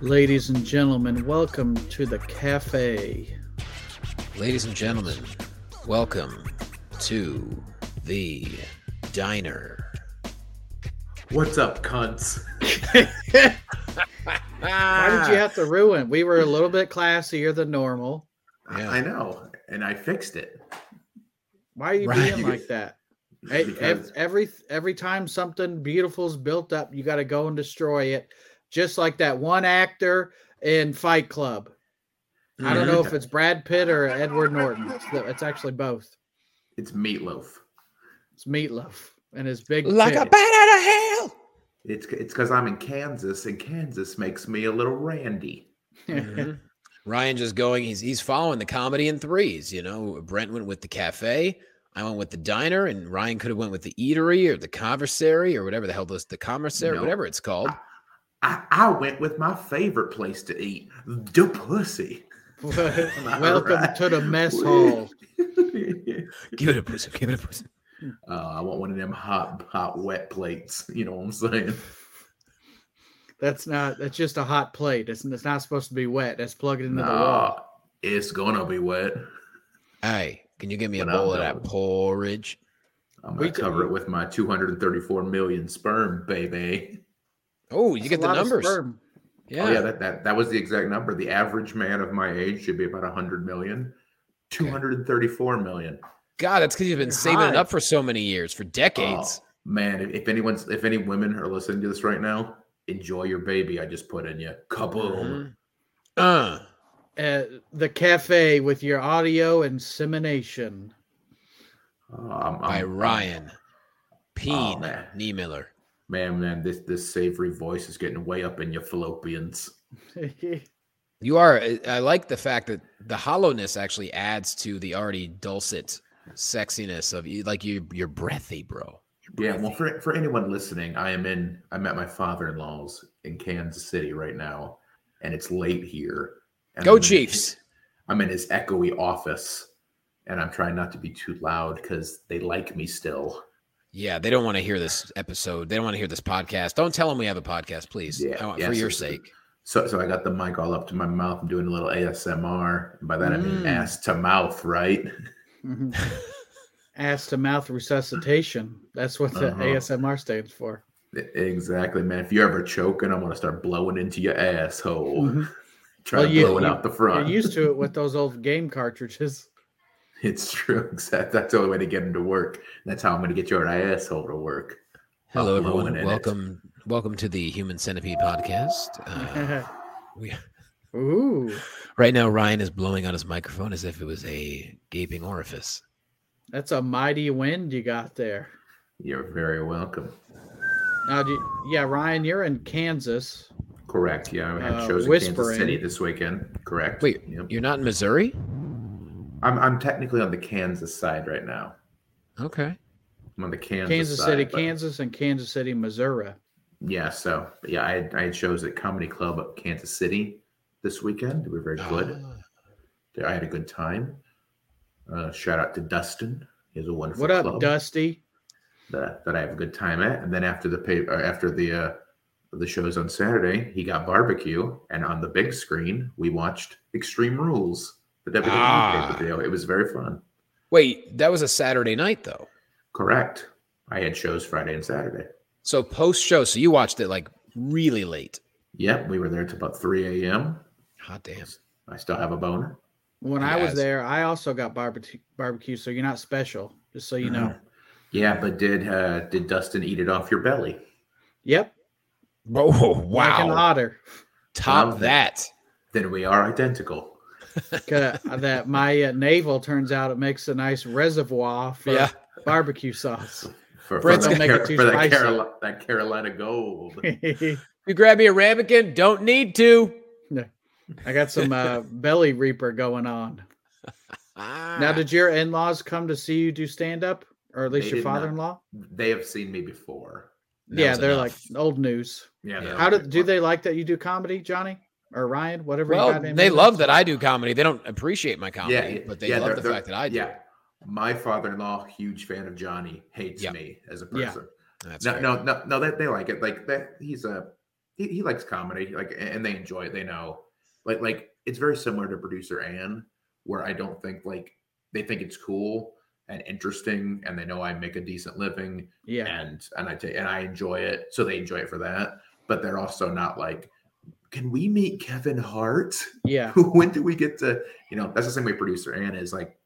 Ladies and gentlemen, welcome to the cafe. Ladies and gentlemen, welcome to the diner. What's up, cunts? Why did you have to ruin? We were a little bit classier than normal. Yeah. I know, and I fixed it. Why are you being like that? Every time something beautiful's built up, you got to go and destroy it. Just like that one actor in Fight Club. Mm-hmm. I don't know if it's Brad Pitt or Edward Norton. It's actually both. It's Meatloaf. It's Meatloaf and his big like pit. A bat out of hell. It's because I'm in Kansas, and Kansas makes me a little randy. Mm-hmm. Ryan just going. He's following the comedy in threes. You know, Brent went with the cafe. I went with the diner, and Ryan could have went with the eatery or the conversary or whatever the hell those the commissary, whatever it's called. I went with my favorite place to eat, the pussy. Welcome to the mess hall. Give it a pussy. Give it a pussy. I want one of them hot, wet plates. You know what I'm saying? That's just a hot plate. It's not supposed to be wet. That's plugged into the wall. It's going to be wet. Hey, can you give me a bowl of that porridge? I'm going to cover it with my 234 million sperm, baby. Oh, you get the numbers. Yeah, that was the exact number. The average man of my age should be about 100 million, 234 million. God, that's because you've been saving it up for so many years, for decades. Oh, man, if any women are listening to this right now, enjoy your baby. I just put in you. Kaboom. Mm-hmm. The cafe with your audio insemination. By Ryan Peen Niemiller. Man, this savory voice is getting way up in your fallopians. You are. I like the fact that the hollowness actually adds to the already dulcet sexiness of you. Like you're breathy, bro. You're breathy. Yeah. Well, for anyone listening, I'm at my father-in-law's in Kansas City right now, and it's late here. And Go Chiefs! I'm in his echoey office, and I'm trying not to be too loud because they like me still. Yeah, they don't want to hear this episode. They don't want to hear this podcast. Don't tell them we have a podcast, please. Yeah, for your sake. So I got the mic all up to my mouth. I'm doing a little ASMR. And by that, I mean ass to mouth, right? Mm-hmm. Ass to mouth resuscitation. That's what the ASMR stands for. Exactly, man. If you're ever choking, I'm going to start blowing into your asshole. Mm-hmm. Try to blow it out the front. You're used to it with those old game cartridges. It's true. Except that's the only way to get him to work. That's how I'm going to get your asshole to work. Hello, everyone. Welcome to the Human Centipede podcast. Ooh. Right now, Ryan is blowing on his microphone as if it was a gaping orifice. That's a mighty wind you got there. You're very welcome. Now, Ryan, you're in Kansas. Correct. Yeah, I had shows in Kansas City this weekend. Correct. Wait, You're not in Missouri? I'm technically on the Kansas side right now. Okay. I'm on the Kansas side. Kansas City, Kansas, and Kansas City, Missouri. Yeah, so, I had shows at Comedy Club up Kansas City this weekend. They were very good. I had a good time. Shout out to Dustin. He has a wonderful club. What up, Dusty? That I have a good time at. And then after the shows on Saturday, he got barbecue. And on the big screen, we watched Extreme Rules. The WWE video. It was very fun. Wait, that was a Saturday night, though. Correct. I had shows Friday and Saturday. So post-show, so you watched it like really late. Yep, we were there till about 3 a.m. Hot damn. I still have a boner. I was there, I also got barbecue, so you're not special, just so you know. Yeah, but did Dustin eat it off your belly? Yep. Oh, wow. Like an otter. Top that. Then we are identical. That my navel turns out it makes a nice reservoir for barbecue sauce. For that Carolina gold. You grab me a ramekin? Don't need to. I got some belly reaper going on. Now, did your in-laws come to see you do stand-up? Or at least your father-in-law? They have seen me before. Yeah, they're enough. Like old news. Yeah. Do they like that you do comedy, Jonny? Or Ryan? Whatever. Well, they love that I do comedy. They don't appreciate my comedy, but they love the fact that I do. Yeah. My father-in-law, huge fan of Jonny, hates me as a person. Yeah. That's no, they like it. Like that, he likes comedy, like, and they enjoy it. They know, like it's very similar to producer Ann, where I don't think they think it's cool and interesting, and they know I make a decent living. Yeah, and I enjoy it, so they enjoy it for that. But they're also not like, can we meet Kevin Hart? Yeah, when do we get to? You know, that's the same way producer Ann is like.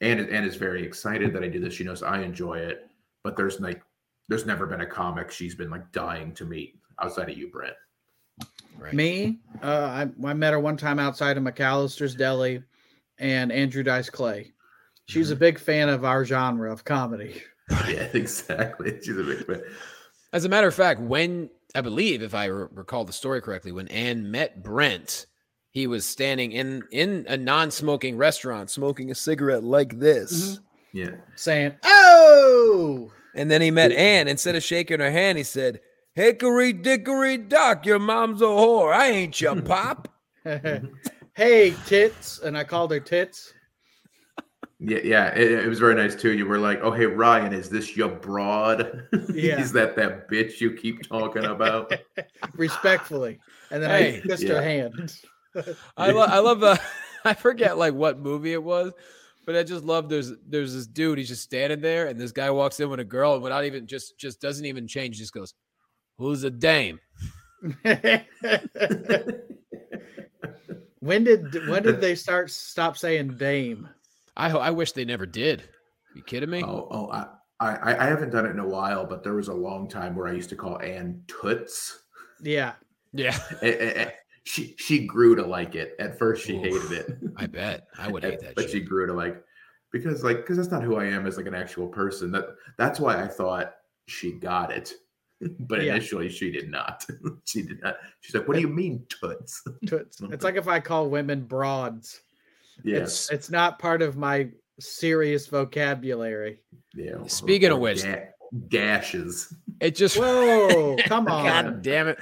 And is very excited that I do this. She knows I enjoy it, but there's never been a comic she's been like dying to meet outside of you, Brent. Right. Me? I met her one time outside of McAllister's Deli and Andrew Dice Clay. She's a big fan of our genre of comedy. Yeah, exactly. She's a big fan. As a matter of fact, if I recall the story correctly, when Ann met Brent, he was standing in a non-smoking restaurant, smoking a cigarette like this. Mm-hmm. Yeah. Saying, oh! And then he met Ann. Instead of shaking her hand, he said, hickory dickory dock, your mom's a whore. I ain't your pop. Hey, tits. And I called her tits. Yeah. It was very nice, too. You were like, oh, hey, Ryan, is this your broad? Yeah. Is that bitch you keep talking about? Respectfully. And then I kissed her hand. I love I forget like what movie it was, but I just love there's this dude, he's just standing there and this guy walks in with a girl and without even just doesn't even change, just goes, who's a dame? When did they stop saying dame? I wish they never did. Are you kidding me? Oh, I haven't done it in a while, but there was a long time where I used to call Ann Toots. Yeah. She grew to like it. At first, she hated it. I bet. I would hate that. But she grew to like, because that's not who I am as like an actual person. That's why I thought she got it. But initially, she did not. She did not. She's like, what do you mean, toots? Toots. It's like if I call women broads. Yes. It's not part of my serious vocabulary. Yeah. Speaking of which. Gashes. It just. Whoa, come on. God damn it.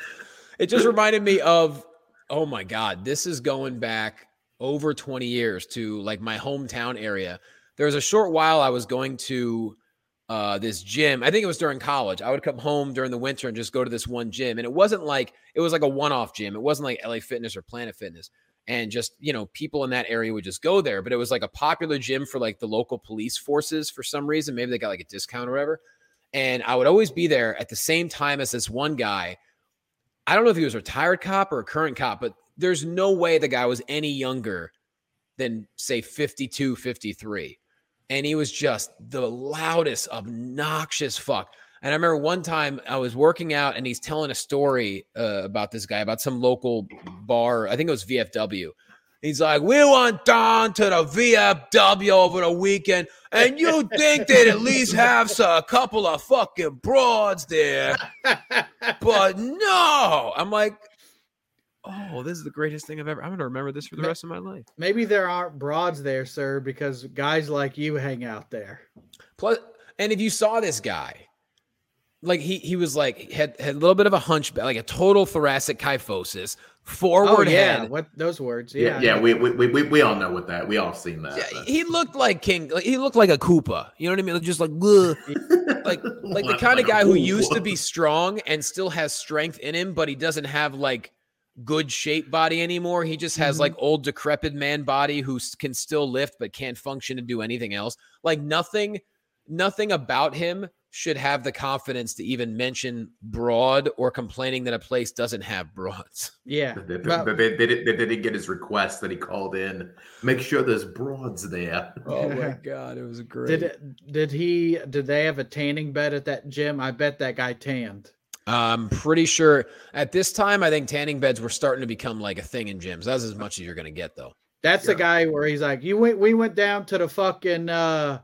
It just reminded me of. Oh my God, this is going back over 20 years to like my hometown area. There was a short while I was going to this gym. I think it was during college. I would come home during the winter and just go to this one gym. And it was like a one-off gym. It wasn't like LA Fitness or Planet Fitness. And just, you know, people in that area would just go there. But it was like a popular gym for like the local police forces for some reason. Maybe they got like a discount or whatever. And I would always be there at the same time as this one guy. I don't know if he was a retired cop or a current cop, but there's no way the guy was any younger than, say, 52, 53. And he was just the loudest, obnoxious fuck. And I remember one time I was working out and he's telling a story about this guy, about some local bar. I think it was VFW. He's like, we went down to the VFW over the weekend, and you think they'd at least have a couple of fucking broads there. But no. I'm like, oh, this is the greatest thing I've ever. I'm going to remember this for the rest of my life. Maybe there aren't broads there, sir, because guys like you hang out there. Plus, and if you saw this guy, like he was like, had a little bit of a hunchback, like a total thoracic kyphosis. Forward head. What those words? Yeah. We all know what that. We all seen that. Yeah, he looked like King. He looked like a Koopa. You know what I mean? Just like, like the kind of guy who used to be strong and still has strength in him, but he doesn't have like good shape body anymore. He just has like old decrepit man body who can still lift but can't function to do anything else. Like nothing about him should have the confidence to even mention broad or complaining that a place doesn't have broads. Yeah. They didn't get his request that he called in. Make sure there's broads there. Oh my God. It was great. Did they have a tanning bed at that gym? I bet that guy tanned. I'm pretty sure at this time, I think tanning beds were starting to become like a thing in gyms. That's as much as you're going to get, though. That's the guy where he's like, we went down to the fucking, the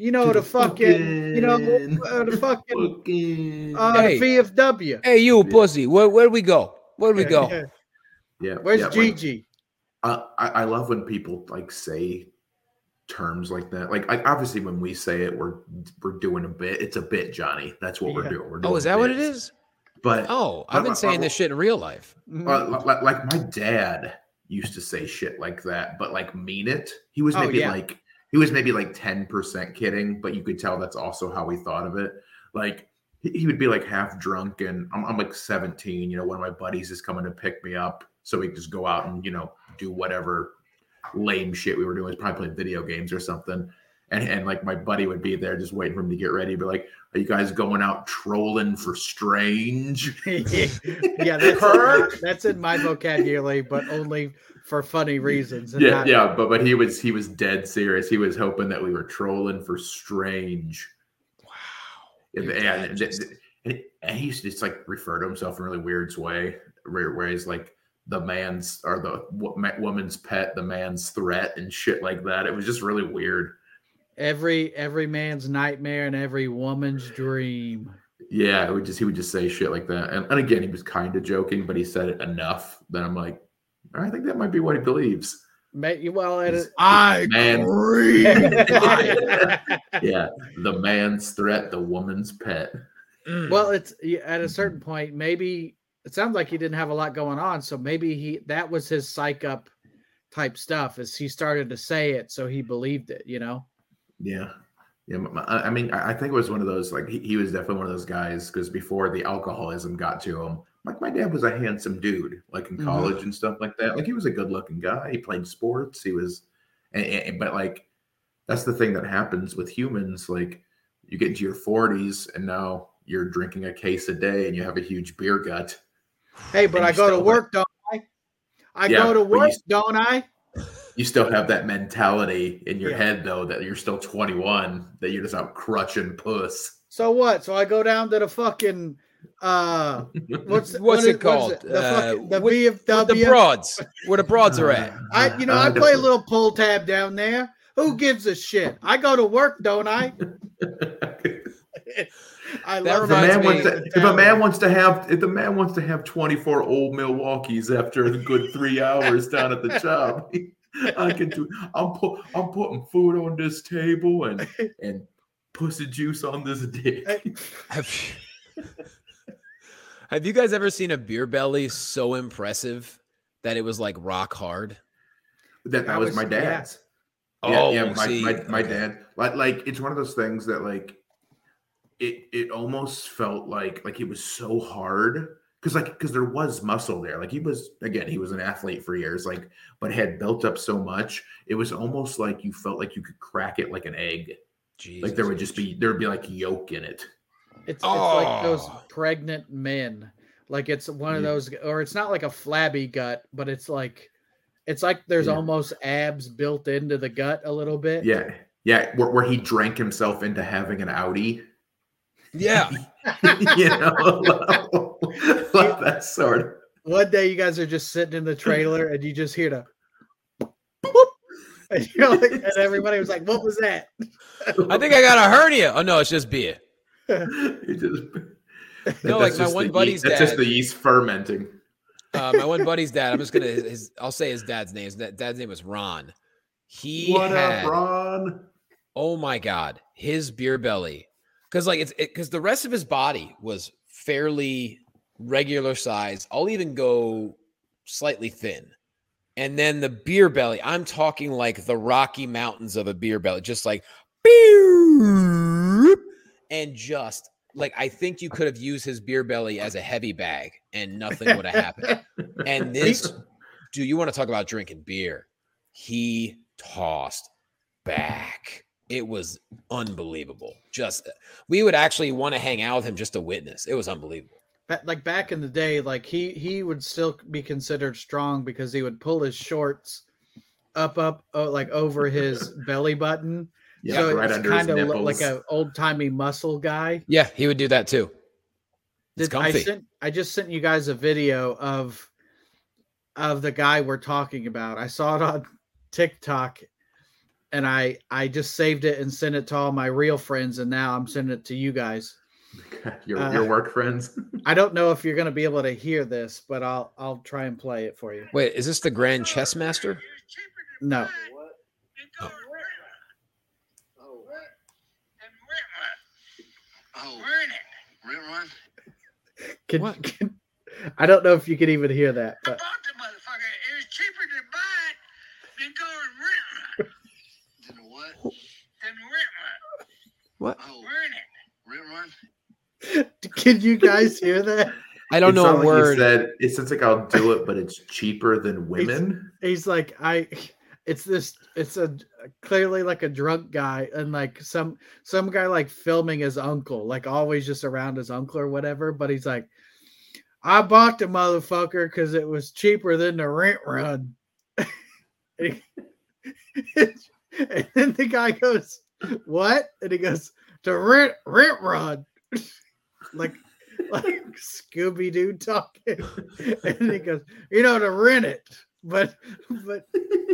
VFW. Hey, you pussy. Where'd we go? Yeah. Where's Gigi? I love when people like say terms like that. Like, obviously when we say it, we're doing a bit. It's a bit, Jonny. That's what we're doing. Oh, is that what it is? But I've been saying this shit in real life. Like my dad used to say shit like that, but like mean it. He was maybe 10% kidding, but you could tell that's also how he thought of it. Like he would be like half drunk, and I'm like 17. You know, one of my buddies is coming to pick me up, so we could just go out and do whatever lame shit we were doing. It was probably playing video games or something. And like my buddy would be there just waiting for him to get ready. Be like, are you guys going out trolling for strange? Yeah, that's in my vocabulary, but only for funny reasons. But he was dead serious. He was hoping that we were trolling for strange. Wow. And he used to just like refer to himself in a really weird way, where he's like the man's or the woman's pet, the man's threat, and shit like that. It was just really weird. Every man's nightmare and every woman's dream. Yeah, he would just say shit like that. And again, he was kind of joking, but he said it enough that I'm like, I think that might be what he believes. I agree. Yeah, the man's threat, the woman's pet. Well, it's at a certain point, maybe it sounds like he didn't have a lot going on, so maybe that was his psych up type stuff. As he started to say it, so he believed it, Yeah. I mean, I think it was one of those, like, he was definitely one of those guys, because before the alcoholism got to him, like, my dad was a handsome dude, like, in college and stuff like that. Like, he was a good-looking guy. He played sports. He was, but, like, that's the thing that happens with humans. Like, you get into your 40s, and now you're drinking a case a day, and you have a huge beer gut. Hey, but I go to work, don't I? You still have that mentality in your head, though, that you're still 21, that you're just out crutching puss. So what? So I go down to the fucking what's it called? The broads, where the broads are at. I play a little pull tab down there. Who gives a shit? I go to work, don't I? If a man wants to have 24 old Milwaukees after a good 3 hours down at the job, I can do. I'm putting food on this table and pussy juice on this dick. Have you guys ever seen a beer belly so impressive that it was like rock hard? That was my dad's. Yeah. My dad. Like it's one of those things that like it almost felt like it was so hard. Because there was muscle there. Like he was an athlete for years, like, but had built up so much. It was almost like you felt like you could crack it like an egg. Jesus. Like there would be like yolk in it. It's like those pregnant men. Like it's one of those, or it's not like a flabby gut, but it's like there's almost abs built into the gut a little bit. Yeah. Yeah. Where he drank himself into having an outie. Yeah. Like that sort of. One day you guys are just sitting in the trailer and you just hear the boop, and you're like, and everybody was like, "What was that?" I think I got a hernia. Oh no, it's just beer. That's just the yeast fermenting. My one buddy's dad. I'll say his dad's name. His dad's name was Ron. What up, Ron? Oh my God, his beer belly. Because like because the rest of his body was fairly regular size. I'll even go slightly thin, and then the beer belly. I'm talking like the Rocky Mountains of a beer belly, just like beep, and just like I think you could have used his beer belly as a heavy bag, and nothing would have happened. And this, dude, you want to talk about drinking beer? He tossed back. It was unbelievable. Just we would actually want to hang out with him just to witness. It was unbelievable. Like back in the day, like he would still be considered strong because he would pull his shorts up like over his belly button. Yeah, so right under his nipples. Kind of like an old timey muscle guy. Yeah, he would do that too. I just sent you guys a video of the guy we're talking about. I saw it on TikTok, and I just saved it and sent it to all my real friends, and now I'm sending it to you guys. Your work friends. I don't know if you're going to be able to hear this, but I'll try and play it for you. Wait, is this the Grand Chess Master? No. Oh. Oh. Can I don't know if you can even hear that. But. I bought the motherfucker. It was cheaper to buy it than go and rent one. Than what? Than rent one. What? Oh, rent one. Can you guys hear that? I don't know a word. It sounds like I'll do it, but it's cheaper than women. He's like it's clearly like a drunk guy and like some guy like filming his uncle, like always just around his uncle or whatever. But he's like, I bought the motherfucker because it was cheaper than the rent run. And then the guy goes, what? And he goes, the rent run. like Scooby-Doo talking. And he goes, you know, to rent it. But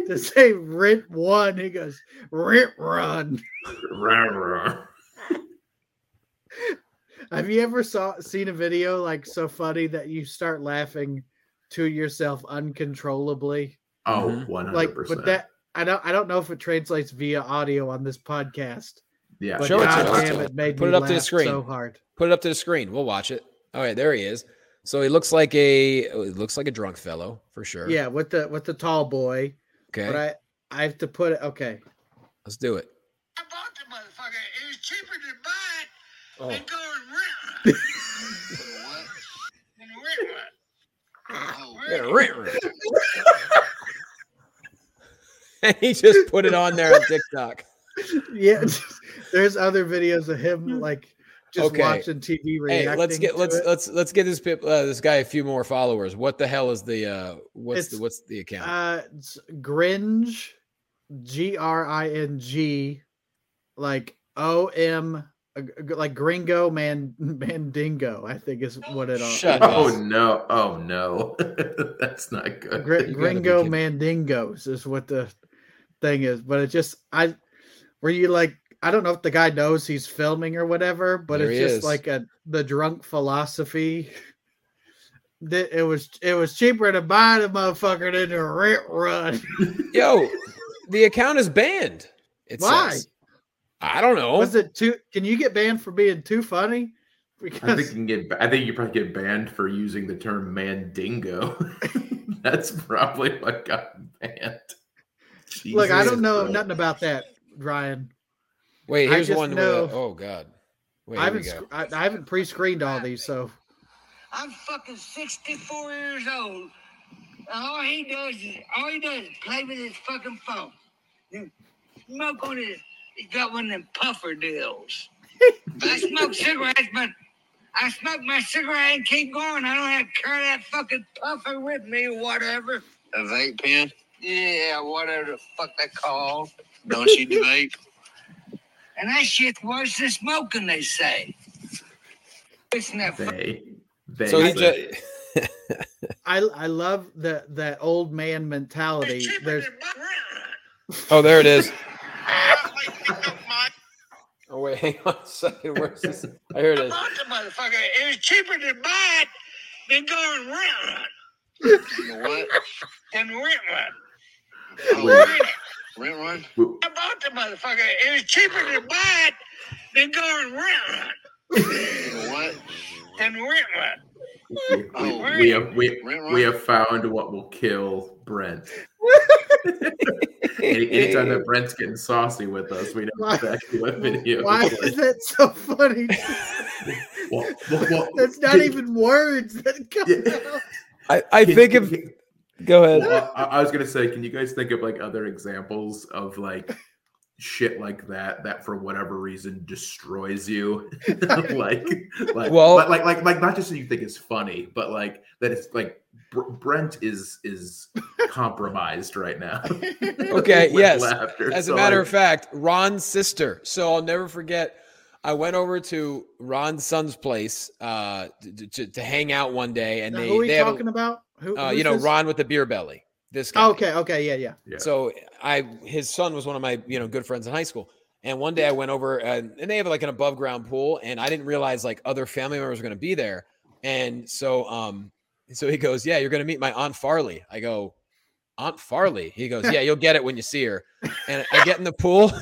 to say rent one, he goes, rent run. Have you ever seen a video like so funny that you start laughing to yourself uncontrollably? Oh, 100%. Like, but that I don't know if it translates via audio on this podcast. Yeah, but it made me laugh so hard. Put it up to the screen. We'll watch it. All right, there he is. So he looks like a drunk fellow for sure. Yeah, with the tall boy. Okay, but I have to put it. Okay, let's do it. I bought the motherfucker. It was cheaper to buy it than go and rent. What? And rent one. Oh, rent. And he just put it on there on TikTok. Yeah, there's other videos of him like. Just watching TV. Hey, let's get this guy a few more followers. What the hell is the what's the account? It's Gringe, Gring, like OM, like Gringo Mandingo. I think is what it all. Oh no, that's not good. Gringo Mandingos is what the thing is, but it just were you like. I don't know if the guy knows he's filming or whatever, but there it's just is. Like the drunk philosophy that it was cheaper to buy the motherfucker than to rent run. Yo, the account is banned. Why? Says. I don't know. Was it too? Can you get banned for being too funny? Because I think you probably get banned for using the term mandingo. That's probably what got banned. Jesus. Look, I don't know nothing about that, Ryan. Wait, here's one. Oh God! Wait, I haven't pre-screened all these, so I'm fucking 64 years old. All he does is play with his fucking phone. Smoke on his. He's got one of them puffer deals. I smoke cigarettes, but I smoke my cigarette and keep going. I don't have to carry that fucking puffer with me, or whatever. A vape pen? Yeah, whatever the fuck they call. Don't you vape? And that shit's worse than smoking, they say. It's never. So he just... I love that old man mentality. There's... Oh, there it is. Oh wait, hang on a second. Where's this? I heard it. Motherfucker, it was cheaper to buy it than go and rent one. What? Than rent one. Oh, rent run? I bought the motherfucker. It was cheaper to buy it than go and rent one. What? Than rent one. We have found what will kill Brent. Anytime that Brent's getting saucy with us, we know exactly what video. Why is that so funny? That's not even words that come out. I think of... Go ahead. Well, I was gonna say, can you guys think of like other examples of like shit like that for whatever reason destroys you? like not just that you think it's funny, but like that it's like Brent is compromised right now. Okay. Yes. Laughter. As a matter of fact, Ron's sister. So I'll never forget. I went over to Ron's son's place to hang out one day, and now, who are you talking about? Who, Ron with the beer belly. This guy. Okay, yeah. So his son was one of my good friends in high school, and one day I went over, and they have like an above ground pool, and I didn't realize like other family members were going to be there, and so he goes, yeah, you're going to meet my Aunt Farley. I go, Aunt Farley? He goes, yeah, you'll get it when you see her. And I get in the pool.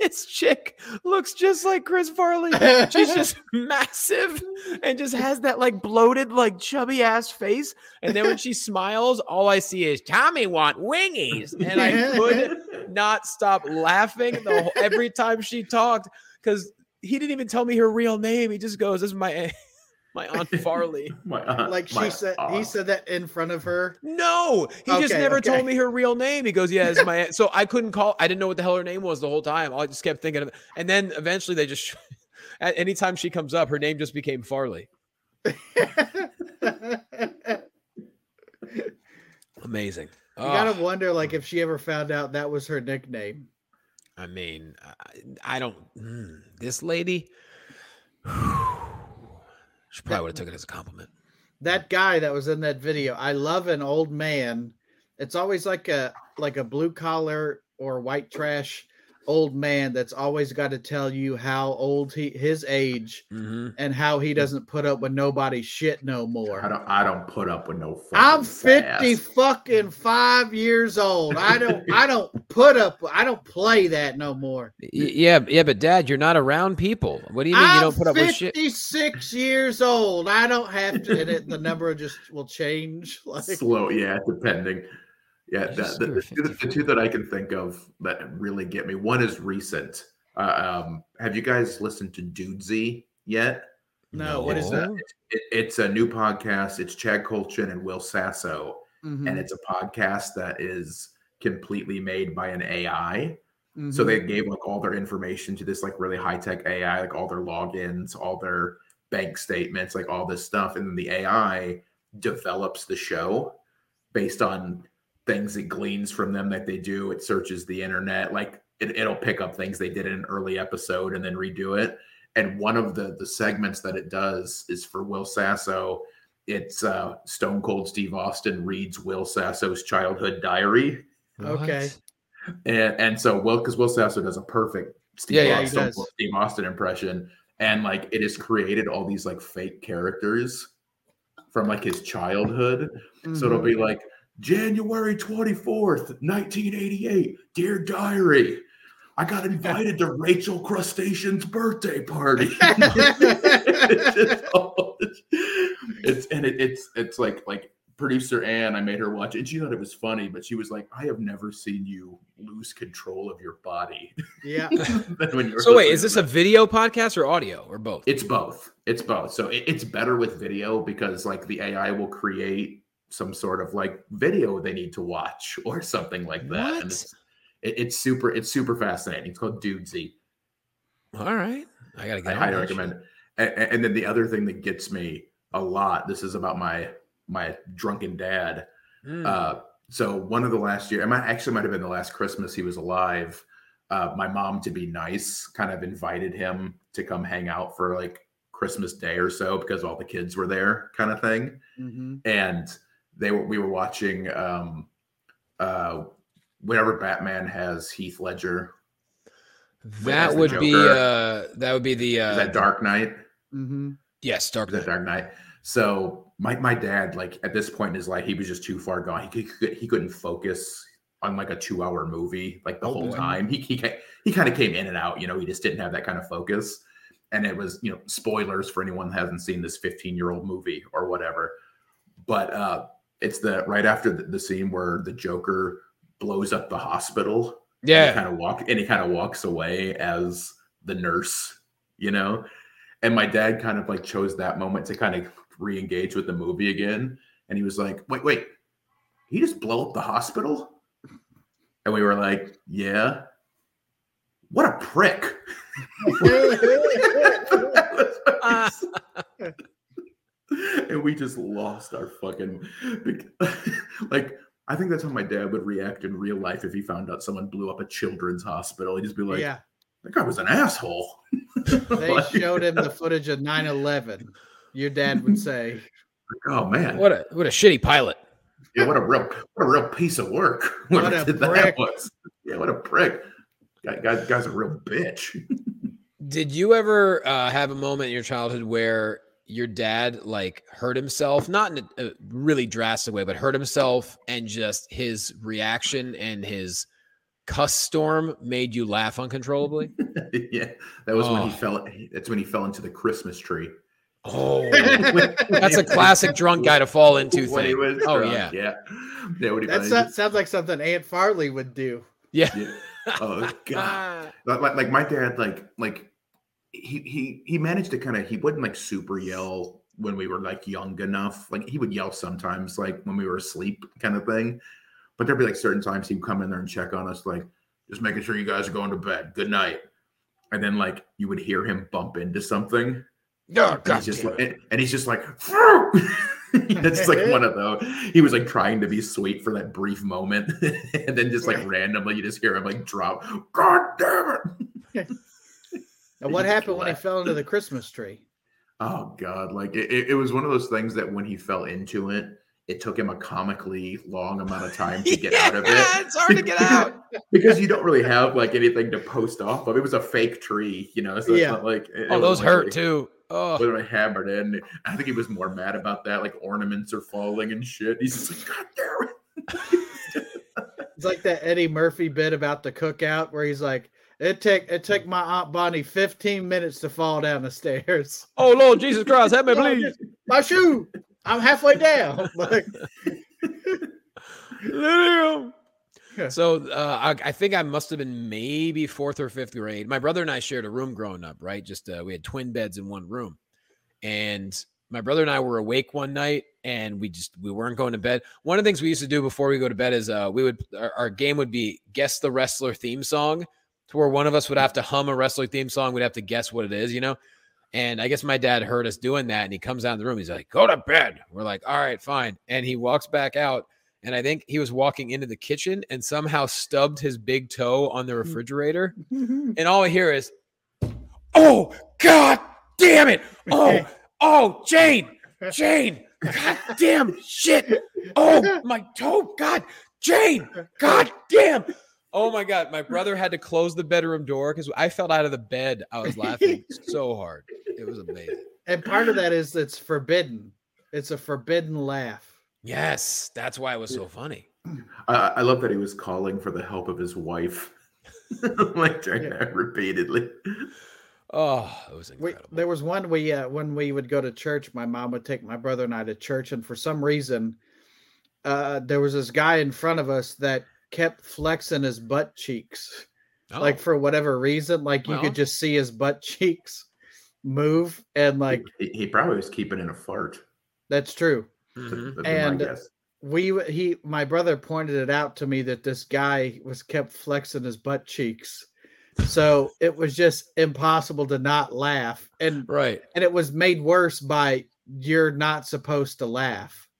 This chick looks just like Chris Farley. She's just massive and just has that like bloated, like chubby ass face. And then when she smiles, all I see is Tommy want wingies. And I could not stop laughing every time she talked, because he didn't even tell me her real name. He just goes, this is my Aunt Farley. He said that in front of her. No, he just never told me her real name. He goes, yeah, it's my aunt. So I didn't know what the hell her name was the whole time. I just kept thinking of it. And then eventually at any time she comes up, her name just became Farley. Amazing. You gotta wonder, like, if she ever found out that was her nickname. I mean, I don't, this lady, she probably would have took it as a compliment. That guy that was in that video, I love an old man. It's always like a blue collar or white trash old man that's always got to tell you how old his age, and how he doesn't put up with nobody's shit no more. I don't put up with no fucking I'm 50 ass. Fucking 5 years old. I don't put up. I don't play that no more. Yeah, but Dad, you're not around people. What do you mean you don't put up with shit? I'm 56 years old. I don't have to. And the number just will change. Like, slow, yeah, depending. Yeah, the two that I can think of that really get me. One is recent. Have you guys listened to Dudesy yet? No. What is that? It's a new podcast. It's Chad Kultgen and Will Sasso, and it's a podcast that is completely made by an AI. So they gave like all their information to this like really high tech AI, like all their logins, all their bank statements, like all this stuff, and then the AI develops the show based on things it gleans from them that they do. It searches the internet, like it'll pick up things they did in an early episode and then redo it. And one of the segments that it does is for Will Sasso. It's Stone Cold Steve Austin reads Will Sasso's childhood diary. Okay. And so Will Sasso does a perfect Stone Cold Steve Austin impression, and like it has created all these like fake characters from like his childhood. So it'll be like, January 24th, 1988, Dear Diary, I got invited to Rachel Crustacean's birthday party. It's like producer Ann, I made her watch it, and she thought it was funny, but she was like, I have never seen you lose control of your body. Yeah. So wait, is this a video podcast or audio or both? It's both. It's both. So it's better with video because like the AI will create some sort of like video they need to watch or something like that. What? And it's super fascinating. It's called Dudesy. All right. I got to get it. I highly recommend it. And then the other thing that gets me a lot, this is about my drunken dad. So one of the last year, might have been the last Christmas he was alive. My mom, to be nice, kind of invited him to come hang out for like Christmas Day or so because all the kids were there kind of thing. And we were watching whenever Batman has Heath Ledger. That would be that Dark Knight. Yes, Dark Knight. So my dad, like at this point in his life, he was just too far gone. He couldn't focus on like a 2-hour movie like the whole time. He kind of came in and out. He just didn't have that kind of focus. And it was spoilers for anyone that hasn't seen this 15-year-old movie or whatever. But it's right after the scene where the Joker blows up the hospital. Yeah, and he kind of walks away as the nurse, And my dad kind of like chose that moment to kind of re-engage with the movie again. And he was like, "Wait, he just blow up the hospital?" And we were like, "Yeah, what a prick!" And we just lost our fucking, like, I think that's how my dad would react in real life if he found out someone blew up a children's hospital. He'd just be like, that guy was an asshole. They showed him the footage of 9/11. Your dad would say, "Oh man, what a shitty pilot! Yeah, what a real piece of work. What a prick. That was. Yeah, what a prick. Guy's a real bitch." Did you ever have a moment in your childhood where your dad like hurt himself, not in a really drastic way, but hurt himself, and just his reaction and his cuss storm made you laugh uncontrollably? Yeah, that was when he fell. That's when he fell into the Christmas tree. Oh, that's a classic drunk guy to fall into thing. Oh drunk. That sounds like something Aunt Farley would do. Yeah. Oh God. Like my dad, like he managed to kind of, he wouldn't like super yell when we were like young enough. Like he would yell sometimes, like when we were asleep kind of thing. But there'd be like certain times he'd come in there and check on us, like just making sure you guys are going to bed. Good night. And then like you would hear him bump into something. Oh, and he's just like that's like one of those. He was like trying to be sweet for that brief moment, and then just like randomly you just hear him like drop. God damn it! And what happened when he fell into the Christmas tree? Oh God! Like it was one of those things that when he fell into it, it took him a comically long amount of time to get out of it. It's hard to get out because you don't really have like anything to post off of. It was a fake tree, you know. So it's not like those hurt like, too. Oh. Literally hammered in. I think he was more mad about that. Like ornaments are falling and shit. He's just like, God damn it. It's like that Eddie Murphy bit about the cookout where he's like, it took my Aunt Bonnie 15 minutes to fall down the stairs. Oh Lord Jesus Christ, help me please. My shoe. I'm halfway down. Like, so I think I must have been maybe 4th or 5th grade. My brother and I shared a room growing up, right? Just we had twin beds in one room, and my brother and I were awake one night, and we weren't going to bed. One of the things we used to do before we go to bed is our game would be guess the wrestler theme song, to where one of us would have to hum a wrestler theme song. We'd have to guess what it is, you know. And I guess my dad heard us doing that, and he comes out of the room. He's like, "Go to bed." We're like, "All right, fine." And he walks back out. And I think he was walking into the kitchen and somehow stubbed his big toe on the refrigerator. Mm-hmm. And all I hear is, "Oh, God damn it. Oh, Jane, God damn shit. Oh, my toe, God, Jane, God damn." Oh, my God. My brother had to close the bedroom door because I fell out of the bed. I was laughing so hard. It was amazing. And part of that is it's forbidden. It's a forbidden laugh. Yes, that's why it was so funny. I love that he was calling for the help of his wife, like doing that repeatedly. Oh, it was incredible. There was one when we would go to church, my mom would take my brother and I to church, and for some reason, there was this guy in front of us that kept flexing his butt cheeks, like for whatever reason, like you could just see his butt cheeks move, and like he probably was keeping in a fart. That's true. Mm-hmm. And my brother pointed it out to me that this guy was kept flexing his butt cheeks, so it was just impossible to not laugh. And and it was made worse by you're not supposed to laugh.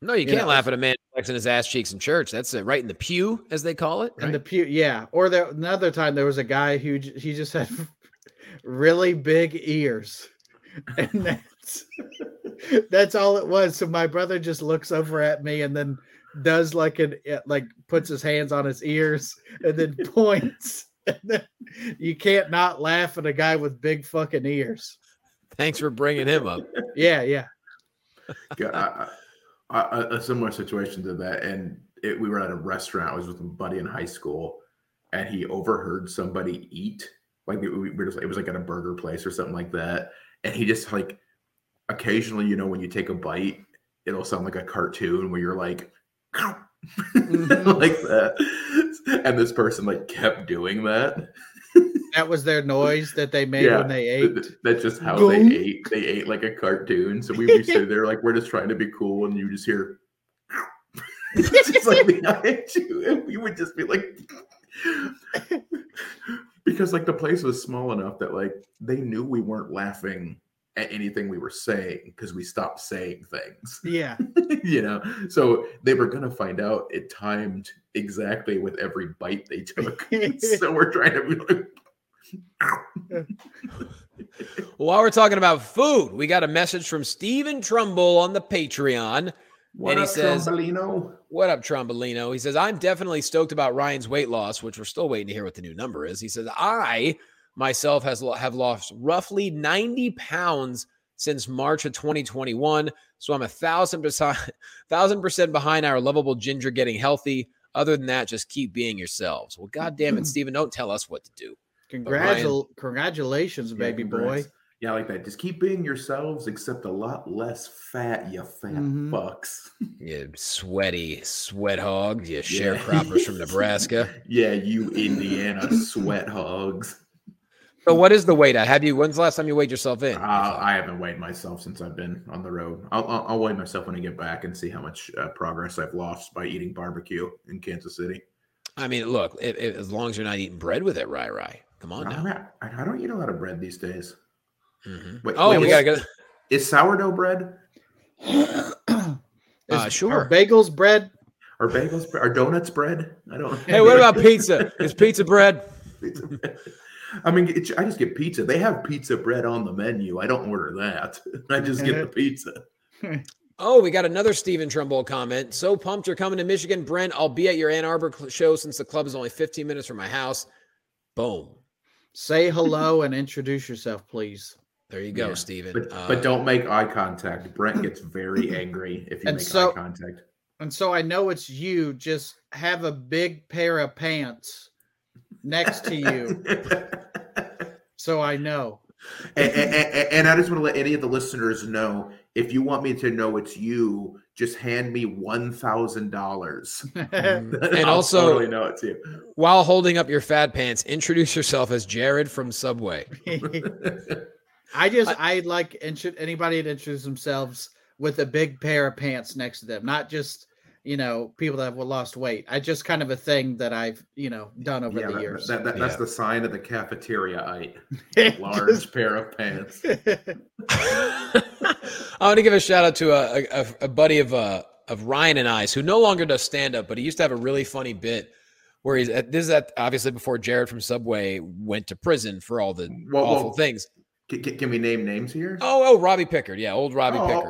No, you can't laugh at a man flexing his ass cheeks in church. That's right in the pew, as they call it. Right? In the pew, yeah. Or another time there was a guy who he just had really big ears, and that's all it was. So my brother just looks over at me and then does puts his hands on his ears and then points. And then you can't not laugh at a guy with big fucking ears. Thanks for bringing him up. Yeah. God, a similar situation to that. And we were at a restaurant. I was with a buddy in high school, and he overheard somebody eat. Like it was like at a burger place or something like that. And he just like, occasionally, you know, when you take a bite, it'll sound like a cartoon where you're like, like that. And this person like kept doing that. That was their noise that they made when they ate. That's just how they ate. They ate like a cartoon. So we used to, they're like, we're just trying to be cool. And you just hear, it's just like behind you. And we would just be like, because like the place was small enough that like they knew we weren't laughing at anything we were saying because we stopped saying things. Yeah. You know, so they were going to find out it timed exactly with every bite they took. So we're trying to be like, While we're talking about food, we got a message from Steven Trumbull on the Patreon. What up, Trumbolino? What up, Trumbolino? He says, I'm definitely stoked about Ryan's weight loss, which we're still waiting to hear what the new number is. He says, I myself have lost roughly 90 pounds since March of 2021. So I'm 1,000% behind our lovable ginger getting healthy. Other than that, just keep being yourselves. Well, God damn it, Steven, don't tell us what to do. Congratulations, baby boy. Yeah, I like that. Just keep being yourselves, except a lot less fat, you fat fucks. You sweaty sweat hogs, you sharecroppers from Nebraska. Yeah, you Indiana sweat hogs. So what is the weight? When's the last time you weighed yourself in? I haven't weighed myself since I've been on the road. I'll weigh myself when I get back and see how much progress I've lost by eating barbecue in Kansas City. I mean, look, as long as you're not eating bread with it, Rai. Come on now. I don't eat a lot of bread these days. Mm-hmm. Wait, we gotta go. Is sourdough bread? Sure. Are bagels bread? Are donuts bread? I don't. Hey, what about pizza? Is pizza bread? Pizza bread. I mean, I just get pizza. They have pizza bread on the menu. I don't order that. I just get the pizza. Oh, we got another Stephen Trumbull comment. So pumped you're coming to Michigan, Brent. I'll be at your Ann Arbor show since the club is only 15 minutes from my house. Boom. Say hello and introduce yourself, please. There you go, Stephen. But don't make eye contact. Brent gets very angry if you make eye contact. And so I know it's you. Just have a big pair of pants next to you. So I know. And I just want to let any of the listeners know, if you want me to know it's you, just hand me $1,000. And also, totally know it's you. While holding up your fat pants, introduce yourself as Jared from Subway. I'd like anybody to introduce themselves with a big pair of pants next to them, not just, you know, people that have lost weight. I just kind of a thing that I've, you know, done over the years. That's the sign of the cafeteria. Large pair of pants. I want to give a shout out to a buddy of Ryan and I's who no longer does stand up, but he used to have a really funny bit where obviously before Jared from Subway went to prison for all the awful things. Can we name names here? Oh, Robbie Pickard. Yeah, old Robbie Pickard.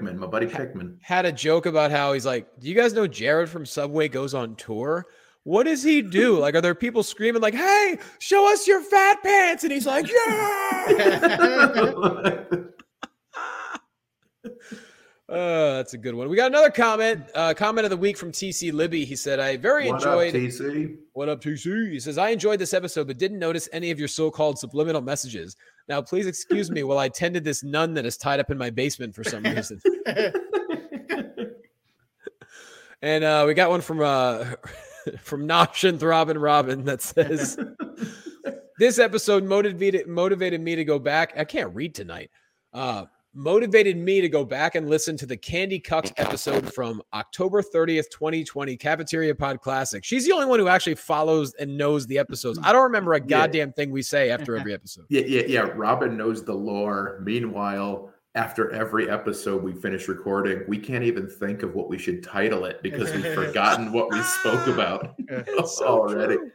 Pickman, my buddy Pickman. Had a joke about how he's like, do you guys know Jared from Subway goes on tour? What does he do? Like, are there people screaming like, hey, show us your fat pants? And he's like, yeah! That's a good one. We got another comment. Comment of the week from TC Libby. He said, What up, TC? He says, I enjoyed this episode, but didn't notice any of your so-called subliminal messages. Now, please excuse me while I tended this nun that is tied up in my basement for some reason. And we got one from Noshin Throbbing Robin that says, this episode motivated me to go back. I can't read tonight. Motivated me to go back and listen to the Candy Cucks episode from October 30th, 2020, Cafeteria Pod Classic. She's the only one who actually follows and knows the episodes. I don't remember a goddamn thing we say after every episode. Yeah. Robin knows the lore. Meanwhile, after every episode we finish recording, we can't even think of what we should title it because we've forgotten what we spoke about already. True.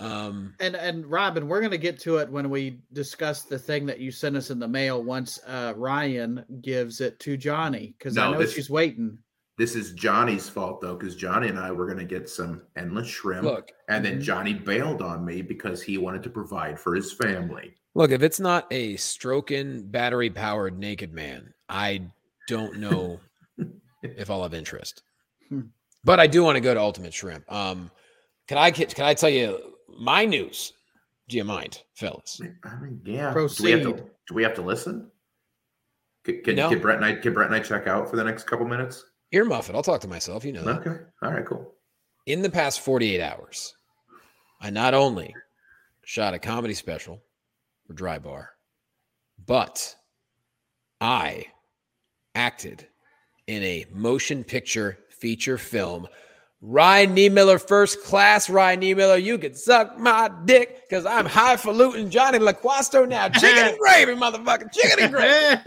And Robin, we're going to get to it when we discuss the thing that you sent us in the mail once Ryan gives it to Jonny, because I know she's waiting. This is Johnny's fault, though, because Jonny and I were going to get some endless shrimp. Look, and then Jonny bailed on me because he wanted to provide for his family. Look, if it's not a stroking battery-powered naked man, I don't know if I'll have interest. But I do want to go to Ultimate Shrimp. Can I tell you my news? Do you mind, fellas? I mean, yeah. Proceed. Do we have to listen? No. Can Brent and I check out for the next couple minutes? Earmuff it. I'll talk to myself. You know that. Okay. All right, cool. In the past 48 hours, I not only shot a comedy special for Dry Bar, but I acted in a motion picture feature film. Ryan Niemiller, First Class. Ryan Niemiller, you can suck my dick because I'm highfalutin Jonny LaQuasto now. Chicken and gravy, motherfucker. Chicken and gravy.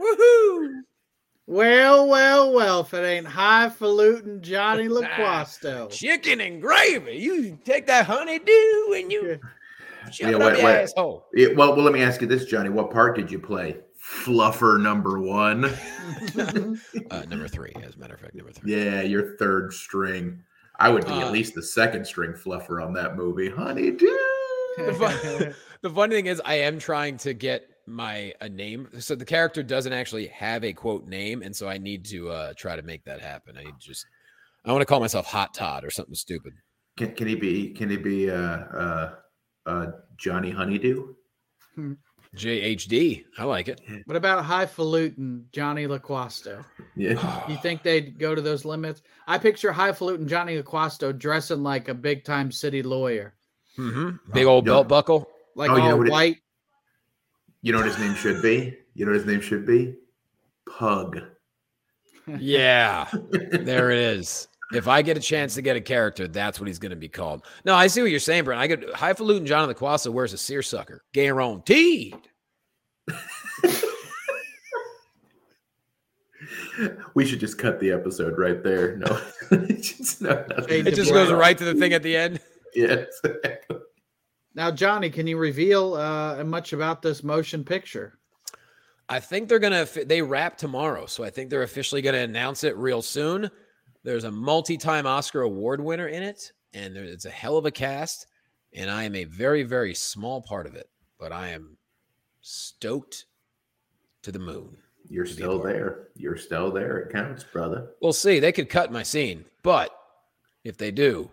Woohoo. Well, if it ain't highfalutin Jonny LaQuasto. Chicken and gravy. You take that honeydew and you Well, let me ask you this, Jonny. What part did you play? Fluffer number one. Number three, as a matter of fact, number three. Yeah, your third string. I would be at least the second string fluffer on that movie. Honeydew. The funny thing is I am trying to get a name. So the character doesn't actually have a quote name. And so I need to try to make that happen. I want to call myself Hot Todd or something stupid. Can he be Jonny Honeydew? JHD. I like it. What about highfalutin Jonny LaQuasto? Yeah. You think they'd go to those limits? I picture highfalutin Jonny LaQuasto dressing like a big time city lawyer. Mm-hmm. Big old belt buckle. Like all white. You know what his name should be? Pug. Yeah. There it is. If I get a chance to get a character, that's what he's going to be called. No, I see what you're saying, Brent. Highfalutin Jonny LaQuasto wears a seersucker. Guaranteed. We should just cut the episode right there. No. It just goes right to the thing at the end. Yes. Now, Jonny, can you reveal much about this motion picture? I think they're going to – they wrap tomorrow, so I think they're officially going to announce it real soon. There's a multi-time Oscar award winner in it, and it's a hell of a cast, and I am a very, very small part of it, but I am stoked to the moon. You're still there. You're still there. It counts, brother. We'll see. They could cut my scene, but if they do,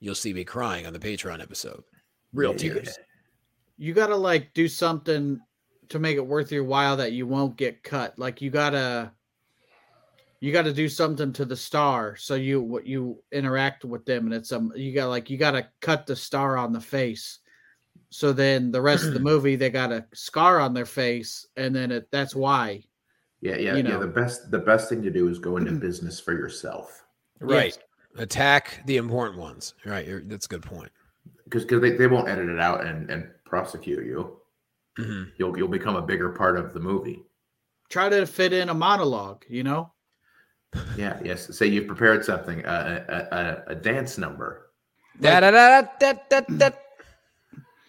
you'll see me crying on the Patreon episode. Real tears. You got to, like, do something to make it worth your while that you won't get cut. Like, you got to... You got to do something to the star, so you interact with them, and it's you got to cut the star on the face, so then the rest of the movie they got a scar on their face, and then that's why. Yeah. The best thing to do is go into business for yourself. Right. Yes. Attack the important ones. Right. That's a good point. Because they won't edit it out and prosecute you. Mm-hmm. You'll become a bigger part of the movie. Try to fit in a monologue. Yeah. Yes. Say you've prepared something, a dance number. Like,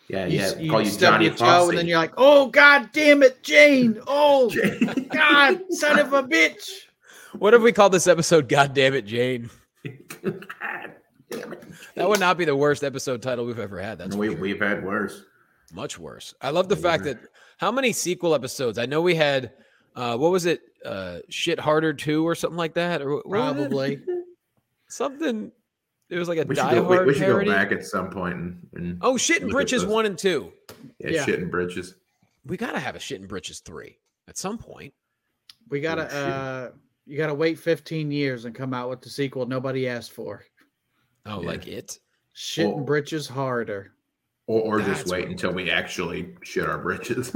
Yeah. Call you Jonny Fosse, and then you're like, "Oh God, damn it, Jane! Oh Jane. God, son of a bitch!" What if we call this episode "God Damn It, Jane"? God damn it! That would not be the worst episode title we've ever had. That's we've had worse, much worse. I love the fact that how many sequel episodes? I know we had. What was it? Shit Harder 2 or something like that, or probably something. It was like a Die Hard. We should parody. Go back at some point and Shit and Britches 1 and 2. Yeah, Shit and Britches. We gotta have a Shit and Britches 3 at some point. We gotta. You gotta wait 15 years and come out with the sequel nobody asked for. Oh, yeah. Like it? Shit and Britches Harder. Or just wait until we actually shit our britches.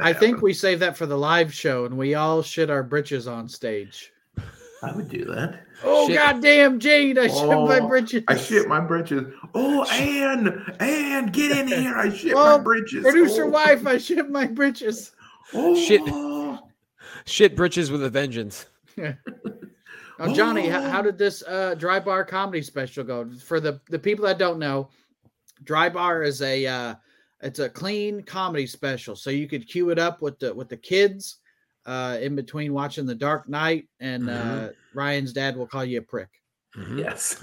I think we save that for the live show, and we all shit our britches on stage. I would do that. Oh, goddamn, Jane! I shit my britches. I shit my britches. Oh, Ann, get in here! I shit my britches. Producer wife, I shit my britches. Oh, shit britches with a vengeance. Now, Jonny, how did this Dry Bar comedy special go? For the people that don't know, Dry Bar is a. It's a clean comedy special, so you could cue it up with the kids in between watching The Dark Knight, and Ryan's dad will call you a prick. Mm-hmm. Yes.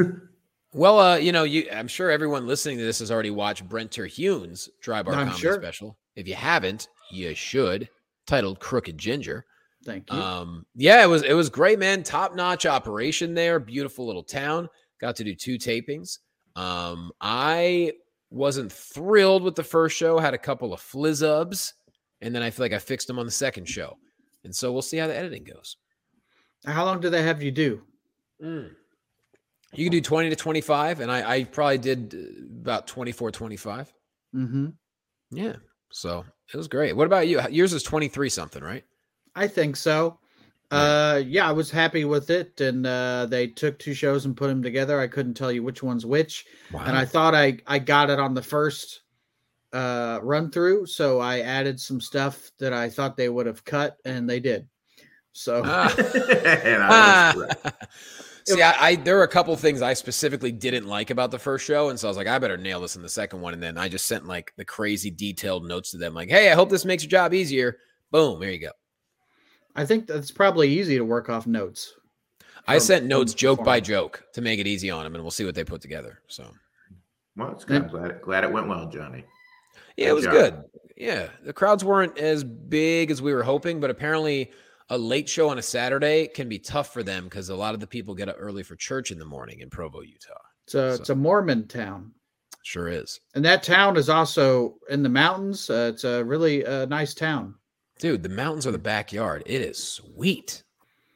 Well, I'm sure everyone listening to this has already watched Brent Terhune's Dry Bar comedy special. If you haven't, you should. Titled Crooked Ginger. Thank you. Yeah, it was great, man. Top notch operation there. Beautiful little town. Got to do 2 tapings. I wasn't thrilled with the first show, had a couple of flizzubs, and then I feel like I fixed them on the second show. And so we'll see how the editing goes. How long do they have you do? You can do 20 to 25, and I probably did about 24, 25. Mm-hmm. Yeah, so it was great. What about you? Yours is 23-something, right? I think so. Yeah, I was happy with it, and they took 2 shows and put them together. I couldn't tell you which one's which. Wow. And I thought I got it on the first run through, so I added some stuff that I thought they would have cut, and they did. So see, I there were a couple things I specifically didn't like about the first show. And so I was like, I better nail this in the second one. And then I just sent like the crazy detailed notes to them. Like, hey, I hope this makes your job easier. Boom. There you go. I think that's probably easy to work off notes. I sent notes joke by joke to make it easy on them, and we'll see what they put together. So, well, it's good. Glad it went well, Jonny. Yeah, it was good. Yeah. The crowds weren't as big as we were hoping, but apparently a late show on a Saturday can be tough for them because a lot of the people get up early for church in the morning in Provo, Utah. It's a Mormon town. Sure is. And that town is also in the mountains. It's a really nice town. Dude, the mountains are the backyard. It is sweet.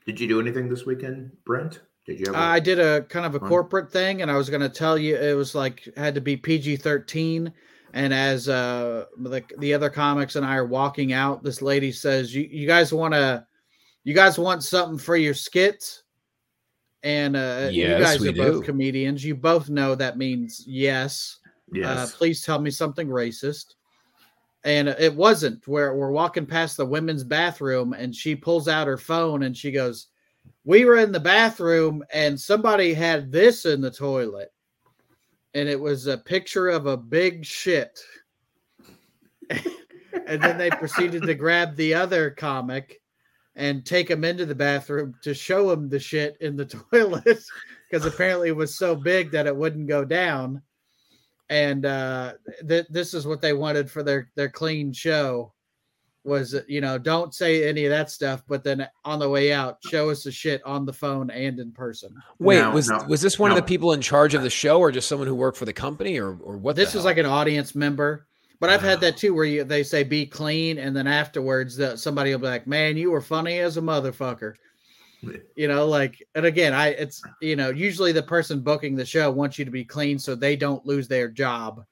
Did you do anything this weekend, Brent? Did you? I did a kind of a corporate thing, and I was going to tell you it was like had to be PG-13. And as the other comics and I are walking out, this lady says, "You guys want something for your skits?" And yes, you guys we are do. Both comedians. You both know that means yes. Yes. Please tell me something racist. And it wasn't. We're walking past the women's bathroom, and she pulls out her phone, and she goes, "We were in the bathroom, and somebody had this in the toilet." And it was a picture of a big shit. And then they proceeded to grab the other comic and take him into the bathroom to show him the shit in the toilet, because apparently it was so big that it wouldn't go down. And this is what they wanted for their clean show was, don't say any of that stuff. But then on the way out, show us the shit on the phone and in person. Wait, was this one of the people in charge of the show or just someone who worked for the company or what? This is like an audience member. But I've had that too, where they say be clean. And then afterwards, somebody will be like, man, you were funny as a motherfucker. And again, usually the person booking the show wants you to be clean so they don't lose their job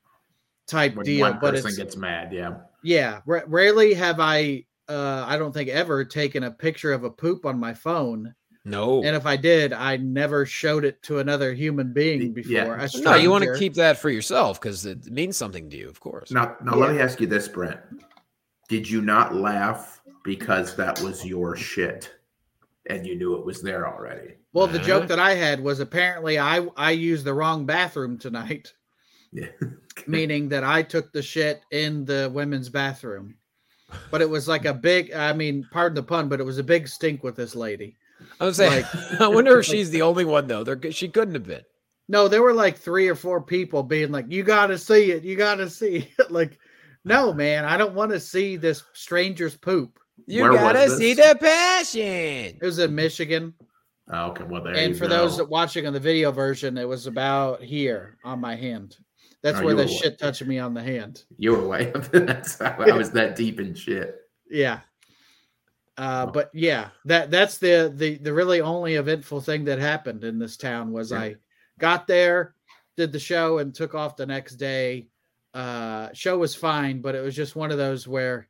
type when deal. One but person gets mad. Yeah. Yeah. Rarely have I don't think ever taken a picture of a poop on my phone. No. And if I did, I never showed it to another human being before. Yeah. No, you want to keep that for yourself because it means something to you, of course. Now let me ask you this, Brent. Did you not laugh because that was your shit? And you knew it was there already. Well, the joke that I had was apparently I used the wrong bathroom tonight. Yeah. Meaning that I took the shit in the women's bathroom. But it was like a big, pardon the pun, but it was a big stink with this lady. I was saying, I wonder if she's the only one, though. She couldn't have been. No, there were like 3 or 4 people being like, you got to see it. You got to see it. Like, no, man, I don't want to see this stranger's poop. You gotta see the passion. It was in Michigan. Oh, okay. Well, there. And for those watching on the video version, it was about here on my hand. That's where the shit touched me on the hand. You were way up. That's how I was that deep in shit. Yeah. But yeah, that's the really only eventful thing that happened in this town was I got there, did the show, and took off the next day. Show was fine, but it was just one of those where.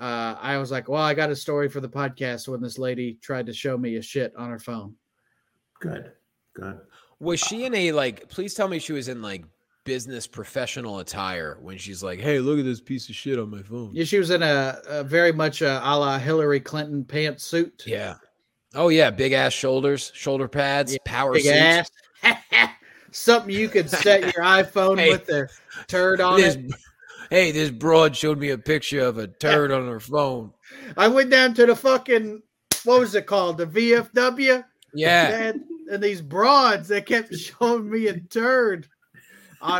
I was like, well, I got a story for the podcast when this lady tried to show me a shit on her phone. Good. Was she in please tell me she was in like business professional attire when she's like, hey, look at this piece of shit on my phone. Yeah, she was in a very much a la Hillary Clinton pantsuit. Yeah. Oh yeah. Big ass shoulders, shoulder pads, power big suits. Ass. Something you could set your iPhone with the turd on it. Hey, this broad showed me a picture of a turd on her phone. I went down to the fucking, what was it called? The VFW? Yeah. And these broads, they kept showing me a turd.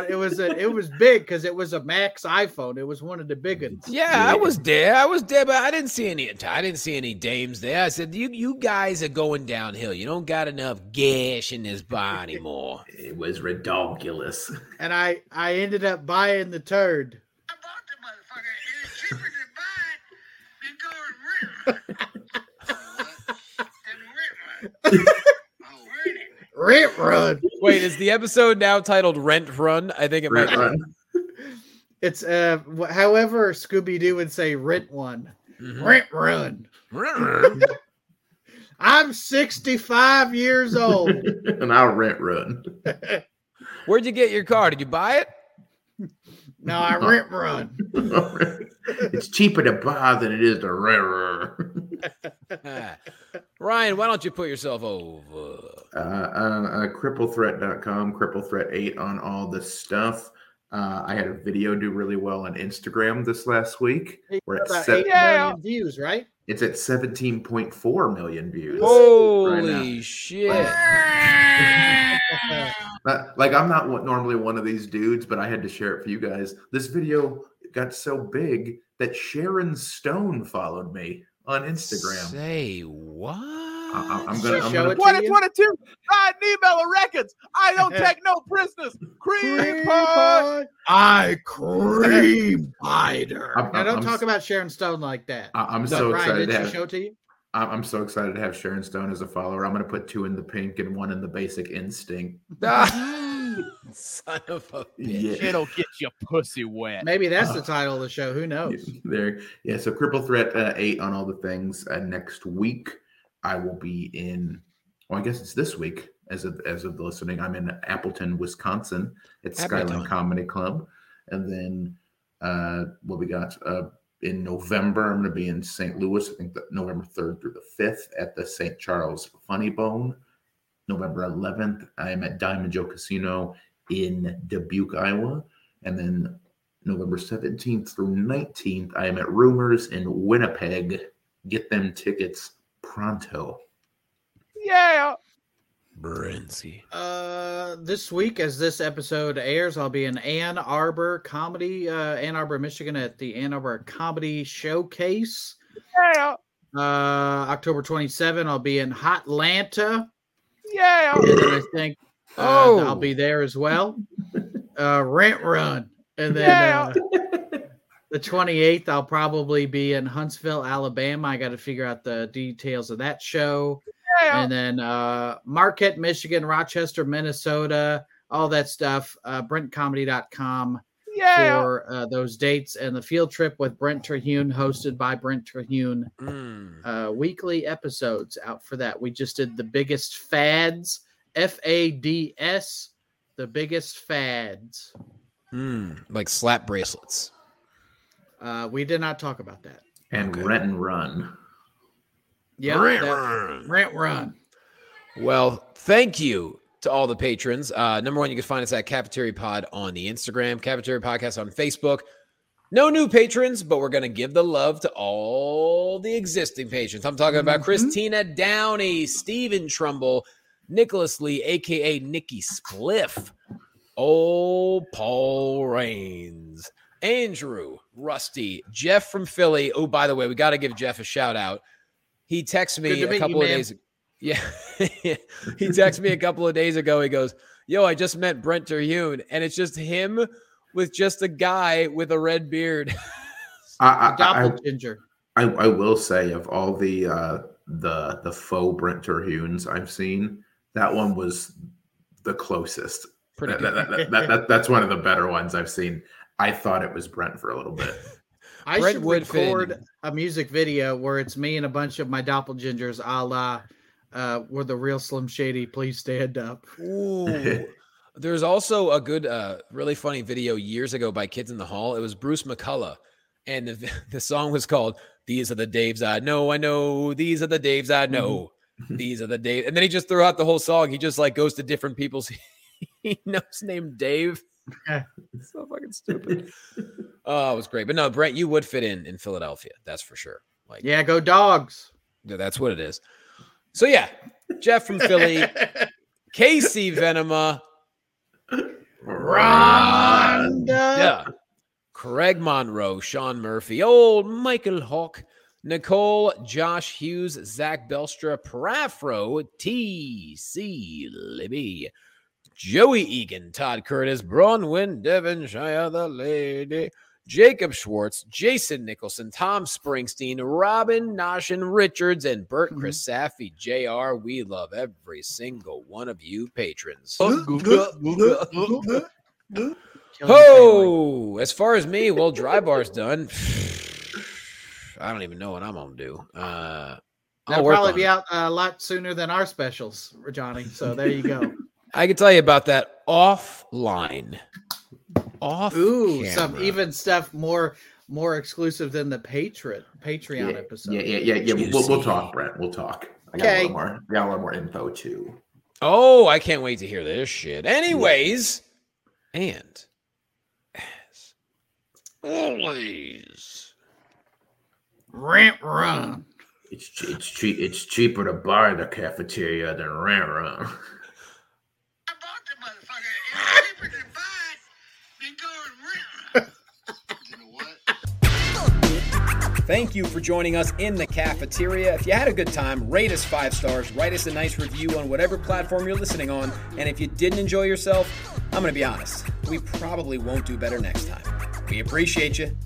It was big because it was a Max iPhone. It was one of the big ones. Yeah, I was there, but I didn't see any dames there. I said, "You guys are going downhill. You don't got enough gash in this bar anymore." It was redonkulous. And I ended up buying the turd. Rent Run. Wait, is the episode now titled Rent Run? I think it might be. It's however Scooby-Doo would say Rent One. Mm-hmm. Rent Run. Rent Run. I'm 65 years old. And I'll rent run. Where'd you get your car? Did you buy it? No, I rent run. It's cheaper to buy than it is to rent run. Ryan, why don't you put yourself over? CrippleThreat.com, CrippleThreat8 on all the stuff. I had a video do really well on Instagram this last week. We're at 7 million views, right? It's at 17.4 million views. Holy shit. Like, I'm not normally one of these dudes, but I had to share it for you guys. This video got so big that Sharon Stone followed me on Instagram. Say what? I'm gonna show it to you. 2022 Ryan Niebella records. I don't take no prisoners. Cream pie. I cream pider. Now don't talk about Sharon Stone like that. I'm so excited to have Sharon Stone as a follower. I'm gonna put 2 in the pink and 1 in the basic instinct. Son of a bitch. Yeah. It'll get your pussy wet. Maybe that's the title of the show. Who knows? Yeah, so Cripple Threat 8 on all the things. Next week I will be in, well, I guess it's this week as of the listening. I'm in Appleton, Wisconsin at Skyline Comedy Club. And then what we got in November, I'm going to be in St. Louis. I think November 3rd through the 5th at the St. Charles Funny Bone. November 11th, I am at Diamond Joe Casino in Dubuque, Iowa. And then November 17th through 19th, I am at Rumors in Winnipeg. Get them tickets pronto. Yeah. Brency. This week, as this episode airs, I'll be in Ann Arbor, Michigan at the Ann Arbor Comedy Showcase. Yeah. October 27th, I'll be in Hotlanta. Yeah. And I think I'll be there as well. Rent Run. And then the 28th, I'll probably be in Huntsville, Alabama. I got to figure out the details of that show. Yeah. And then Marquette, Michigan, Rochester, Minnesota, all that stuff. BrentComedy.com for those dates. And the field trip with Brent Terhune, hosted by Brent Terhune. Weekly episodes out for that. We just did the biggest fads, FADS, the biggest fads. Like slap bracelets. We did not talk about that. And Rent and Run. Yeah, Rent Run. Well, thank you to all the patrons. Number one, you can find us at Cafeteria Pod on the Instagram, Cafeteria Podcast on Facebook. No new patrons, but we're going to give the love to all the existing patrons. I'm talking about Christina Downey, Stephen Trumbull, Nicholas Lee, a.k.a. Nikki Spliff, old Paul Rains, Andrew, Rusty, Jeff from Philly. Oh, by the way, we got to give Jeff a shout out. He texted me a couple of days ago. Yeah. He texted me a couple of days ago. He goes, yo, I just met Brent Terhune. And it's just him with just a guy with a red beard. I will say, of all the faux Brent Terhunes I've seen, that one was the closest. That's one of the better ones I've seen. I thought it was Brent for a little bit. I should record a music video where it's me and a bunch of my doppelgangers, a la where the real Slim Shady, please stand up. Ooh. There's also a good, really funny video years ago by Kids in the Hall. It was Bruce McCullough, and the song was called "These Are the Daves I Know. These are the Daves I Know. These are the Daves." And then he just threw out the whole song. He just like goes to different people's. He knows named Dave. So fucking stupid. Oh, it was great. But no, Brent, you would fit in Philadelphia. That's for sure. Like, yeah, go dogs. That's what it is. So yeah, Jeff from Philly, Casey Venema, Rhonda, Craig Monroe, Sean Murphy, old Michael Hawk, Nicole, Josh Hughes, Zach Belstra, Parafro, T.C. Libby, Joey Egan, Todd Curtis, Bronwyn, Devonshire, the lady, Jacob Schwartz, Jason Nicholson, Tom Springsteen, Robin Noshin Richards, and Bert Crisafi Jr. We love every single one of you patrons. Oh, as far as me, well, Dry Bar's done. I don't even know what I'm going to do. That'll probably be out a lot sooner than our specials, Johnny. So there you go. I can tell you about that offline. Some even stuff more more exclusive than the Patreon episode. Yeah. We'll talk, Brent. We'll talk. Okay. Got a lot more info too. Oh, I can't wait to hear this shit. Anyways, and as always, rent run. It's cheap. It's cheaper to bar the cafeteria than rent run. Thank you for joining us in the cafeteria. If you had a good time, rate us 5 stars, write us a nice review on whatever platform you're listening on, and if you didn't enjoy yourself, I'm going to be honest, we probably won't do better next time. We appreciate you.